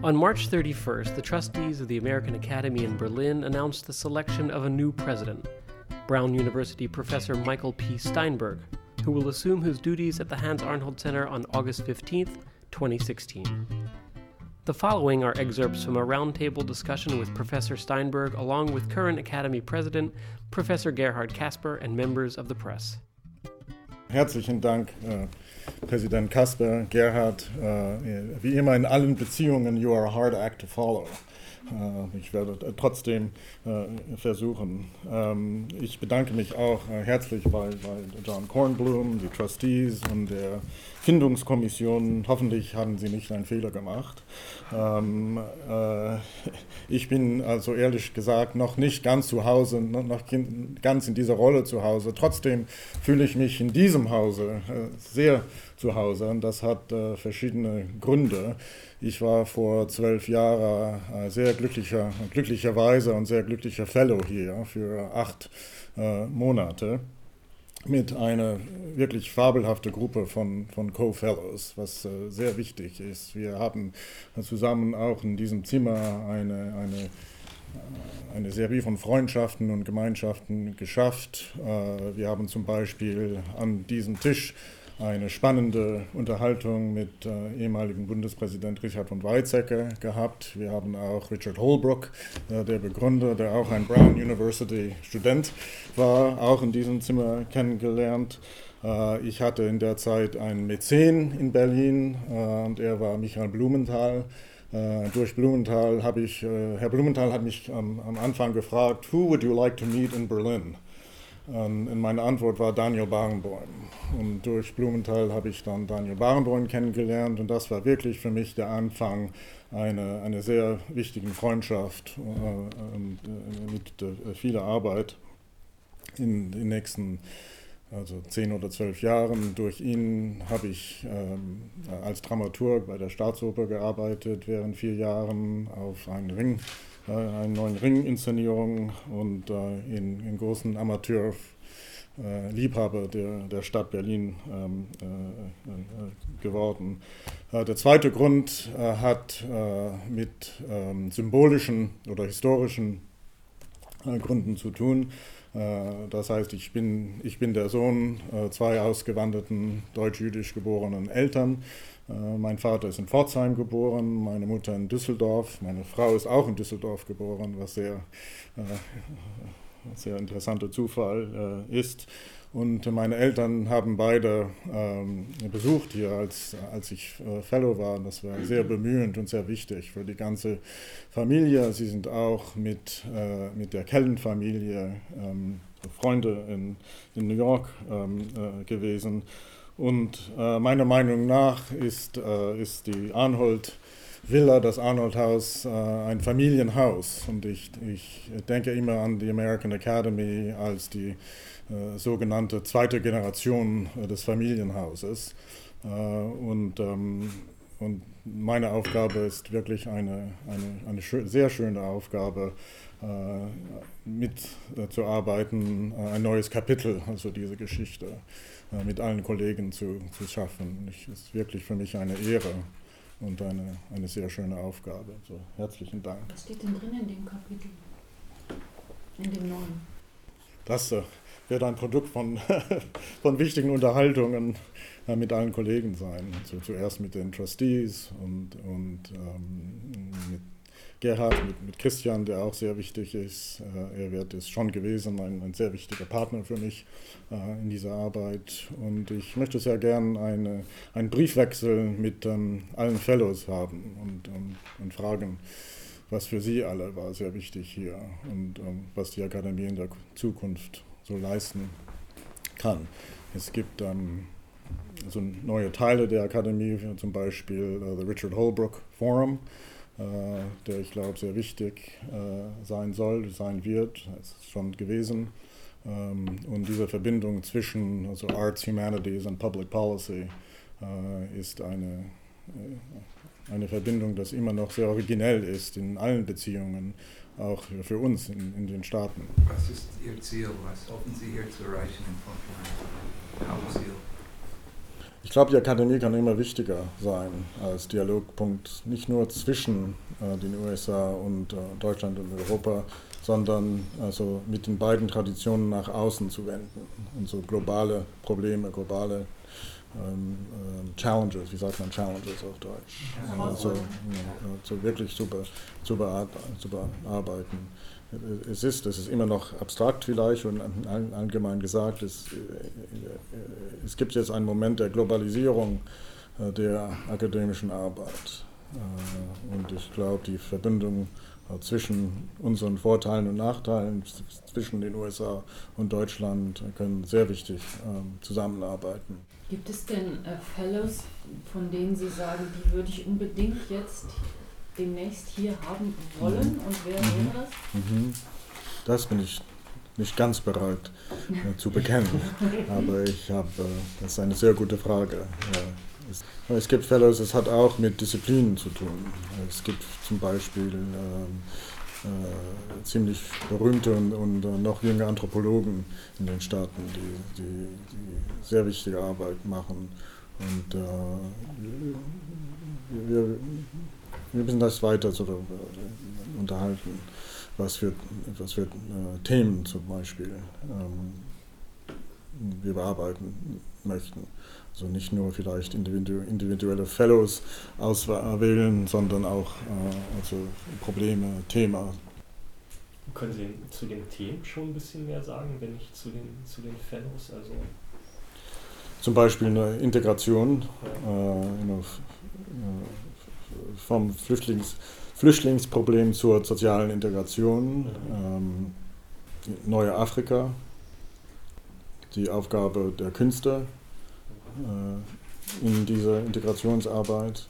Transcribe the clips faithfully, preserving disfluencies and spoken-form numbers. On March thirty-first, the trustees of the American Academy in Berlin announced the selection of a new president, Brown University professor Michael P. Steinberg, who will assume his duties at the Hans-Arnhold Center on August fifteenth, twenty sixteen. The following are excerpts from a roundtable discussion with Professor Steinberg, along with current Academy President, Professor Gerhard Casper, and members of the press. Herzlichen Dank, uh, Präsident Casper, Gerhard. Uh, wie immer in allen Beziehungen, you are a hard act to follow. Uh, ich werde trotzdem uh, versuchen. Um, ich bedanke mich auch uh, herzlich bei, bei John Kornblum, die Trustees und der Findungskommission. Hoffentlich haben Sie nicht einen Fehler gemacht. Ähm, äh, ich bin also ehrlich gesagt noch nicht ganz zu Hause, noch ganz in dieser Rolle zu Hause. Trotzdem fühle ich mich in diesem Hause äh, sehr zu Hause und das hat äh, verschiedene Gründe. Ich war vor zwölf Jahren äh, sehr glücklicher, glücklicherweise und sehr glücklicher Fellow hier für acht äh, Monate. Mit einer wirklich fabelhafte Gruppe von, von Co-Fellows, was äh, sehr wichtig ist. Wir haben zusammen auch in diesem Zimmer eine, eine, eine Serie von Freundschaften und Gemeinschaften geschafft. Äh, wir haben zum Beispiel an diesem Tisch eine spannende Unterhaltung mit äh, ehemaligen Bundespräsident Richard von Weizsäcker gehabt. Wir haben auch Richard Holbrook, äh, der Begründer, der auch ein Brown University Student war, auch in diesem Zimmer kennengelernt. Äh, ich hatte in der Zeit einen Mäzen in Berlin äh, und er war Michael Blumenthal. Uh, durch Blumenthal habe ich, äh, Herr Blumenthal hat mich am, am Anfang gefragt, who would you like to meet in Berlin? Und meine Antwort war Daniel Barenboim. Und durch Blumenthal habe ich dann Daniel Barenboim kennengelernt. Und das war wirklich für mich der Anfang einer eine sehr wichtigen Freundschaft äh, mit äh, vieler Arbeit in den nächsten also zehn oder zwölf Jahren. Durch ihn habe ich ähm, als Dramaturg bei der Staatsoper gearbeitet während vier Jahren auf einen Ring. Eine neuen Ring-Inszenierung und äh, in, in großen Amateur-Liebhaber äh, der, der Stadt Berlin ähm, äh, äh, geworden. Äh, der zweite Grund äh, hat äh, mit ähm, symbolischen oder historischen äh, Gründen zu tun. Äh, das heißt, ich bin, ich bin der Sohn äh, zwei ausgewanderten deutsch-jüdisch geborenen Eltern. Mein Vater ist in Pforzheim geboren, meine Mutter in Düsseldorf, meine Frau ist auch in Düsseldorf geboren, was sehr, äh, sehr interessanter Zufall äh, ist. Und meine Eltern haben beide ähm, besucht hier, als, als ich äh, Fellow war. Das war sehr bemühend und sehr wichtig für die ganze Familie. Sie sind auch mit, äh, mit der Kellen-Familie ähm, Freunde in, in New York ähm, äh, gewesen. Und äh, meiner Meinung nach ist, äh, ist die Arnold-Villa, das Arnold-Haus, äh, ein Familienhaus. Und ich, ich denke immer an die American Academy als die äh, sogenannte zweite Generation äh, des Familienhauses. Äh, und, ähm, und meine Aufgabe ist wirklich eine, eine, eine schö- sehr schöne Aufgabe, äh, mitzuarbeiten, äh, äh, ein neues Kapitel, also diese Geschichte mit allen Kollegen zu, zu schaffen. Es ist wirklich für mich eine Ehre und eine, eine sehr schöne Aufgabe. Also herzlichen Dank. Was steht denn drin in dem Kapitel, in dem neuen? Das äh, wird ein Produkt von, von wichtigen Unterhaltungen äh, mit allen Kollegen sein. Also zuerst mit den Trustees und, und ähm, mit Gerhard, mit, mit Christian, der auch sehr wichtig ist. Äh, er wird es schon gewesen, ein, ein sehr wichtiger Partner für mich äh, in dieser Arbeit. Und ich möchte sehr gern eine, einen Briefwechsel mit ähm, allen Fellows haben und, und, und fragen, was für sie alle war sehr wichtig hier und ähm, was die Akademie in der Zukunft so leisten kann. Es gibt ähm, also neue Teile der Akademie, zum Beispiel äh, the Richard Holbrook Forum, Uh, der, ich glaube, sehr wichtig uh, sein soll, sein wird, das ist schon gewesen. Um, und diese Verbindung zwischen also Arts, Humanities und Public Policy uh, ist eine, eine Verbindung, die immer noch sehr originell ist in allen Beziehungen, auch für uns in, in den Staaten. Was ist Ihr Ziel? Was hoffen Sie hier zu erreichen in fünf Jahren? Ihr Ziel? Ich glaube, die Akademie kann immer wichtiger sein als Dialogpunkt, nicht nur zwischen äh, den U S A und äh, Deutschland und Europa, sondern also mit den beiden Traditionen nach außen zu wenden und so globale Probleme, globale ähm, äh, Challenges, wie sagt man Challenges auf Deutsch, also, äh, so wirklich zu, be, zu, bear, zu bearbeiten. Es ist, das ist immer noch abstrakt vielleicht und allgemein gesagt, es, es gibt jetzt einen Moment der Globalisierung der akademischen Arbeit. Und ich glaube, die Verbindung zwischen unseren Vorteilen und Nachteilen, zwischen den U S A und Deutschland, können sehr wichtig zusammenarbeiten. Gibt es denn Fellows, von denen Sie sagen, die würde ich unbedingt jetzt demnächst hier haben wollen, mhm. und wer mhm. wäre das? Mhm. Das bin ich nicht ganz bereit äh, zu bekennen, aber ich habe, äh, das ist eine sehr gute Frage. Äh, es, es gibt Fellows, es hat auch mit Disziplinen zu tun. Es gibt zum Beispiel äh, äh, ziemlich berühmte und, und äh, noch junge Anthropologen in den Staaten, die, die, die sehr wichtige Arbeit machen, und äh, wir, Wir müssen das weiter so unterhalten, was für, was für äh, Themen zum Beispiel ähm, wir bearbeiten möchten. Also nicht nur vielleicht individu- individuelle Fellows auswählen, sondern auch äh, also Probleme, Thema. Können Sie zu den Themen schon ein bisschen mehr sagen, wenn nicht zu den, zu den Fellows? Also zum Beispiel eine Integration, ja. äh, in eine, vom Flüchtlings, Flüchtlingsproblem zur sozialen Integration, ähm, neue Afrika, die Aufgabe der Künste äh, in dieser Integrationsarbeit,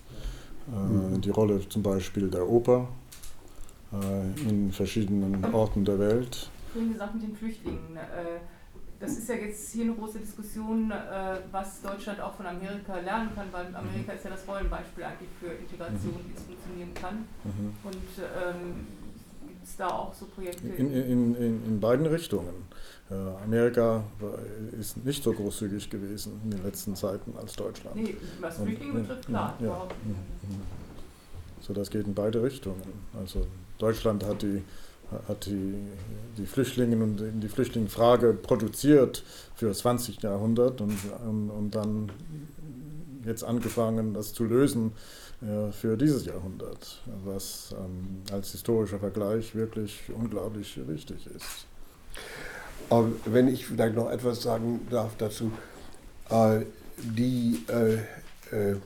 äh, die Rolle zum Beispiel der Oper äh, in verschiedenen Orten der Welt. Vorhin gesagt mit den Flüchtlingen. Äh Das ist ja jetzt hier eine große Diskussion, was Deutschland auch von Amerika lernen kann, weil Amerika ist ja das Rollenbeispiel eigentlich für Integration, wie es funktionieren kann. Mhm. Und ähm, gibt es da auch so Projekte? In, in, in, in beiden Richtungen. Amerika ist nicht so großzügig gewesen in den letzten Zeiten als Deutschland. Nee, was Flüchtlinge betrifft, klar. Ja, überhaupt. So, das geht in beide Richtungen. Also Deutschland hat die... hat die, die Flüchtlinge und die Flüchtlingsfrage produziert für das zwanzigste Jahrhundert und, und, und dann jetzt angefangen, das zu lösen äh, für dieses Jahrhundert, was ähm, als historischer Vergleich wirklich unglaublich wichtig ist. Wenn ich vielleicht noch etwas sagen darf dazu, äh, die, äh, äh,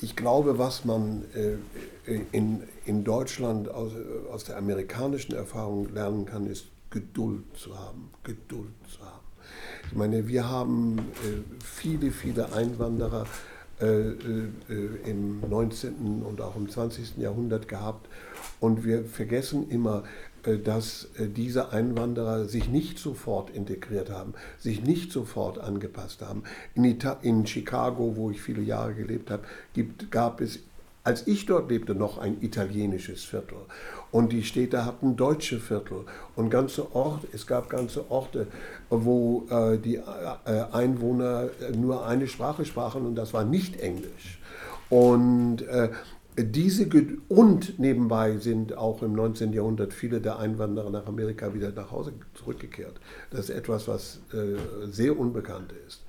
ich glaube, was man äh, in in Deutschland aus, aus der amerikanischen Erfahrung lernen kann, ist Geduld zu haben, Geduld zu haben. Ich meine, wir haben äh, viele, viele Einwanderer äh, äh, im neunzehnten und auch im zwanzigsten Jahrhundert gehabt, und wir vergessen immer, äh, dass äh, diese Einwanderer sich nicht sofort integriert haben, sich nicht sofort angepasst haben. In, Ita- in Chicago, wo ich viele Jahre gelebt habe, gibt, gab es als ich dort lebte, noch ein italienisches Viertel, und die Städte hatten deutsche Viertel, und ganze Orte, es gab ganze Orte, wo äh, die äh, Einwohner nur eine Sprache sprachen, und das war nicht Englisch. Und, äh, diese Ge- und nebenbei sind auch im neunzehnten Jahrhundert viele der Einwanderer nach Amerika wieder nach Hause zurückgekehrt. Das ist etwas, was äh, sehr unbekannt ist.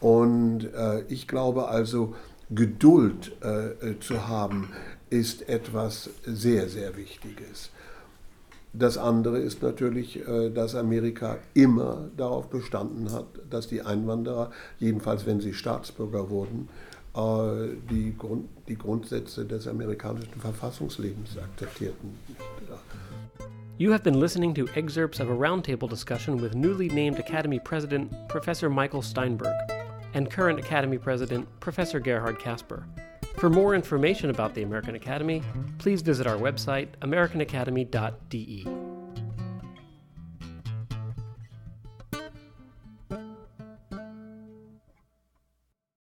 Und äh, ich glaube also, Geduld äh, zu haben, ist etwas sehr, sehr Wichtiges. Das andere ist natürlich, äh, dass Amerika immer darauf bestanden hat, dass die Einwanderer, jedenfalls wenn sie Staatsbürger wurden, äh, die, Grund, die Grundsätze des amerikanischen Verfassungslebens akzeptierten. You have been listening to excerpts of a roundtable discussion with newly named Academy President Professor Michael Steinberg and current Academy President, Professor Gerhard Casper. For more information about the American Academy, please visit our website, American Academy dot D E.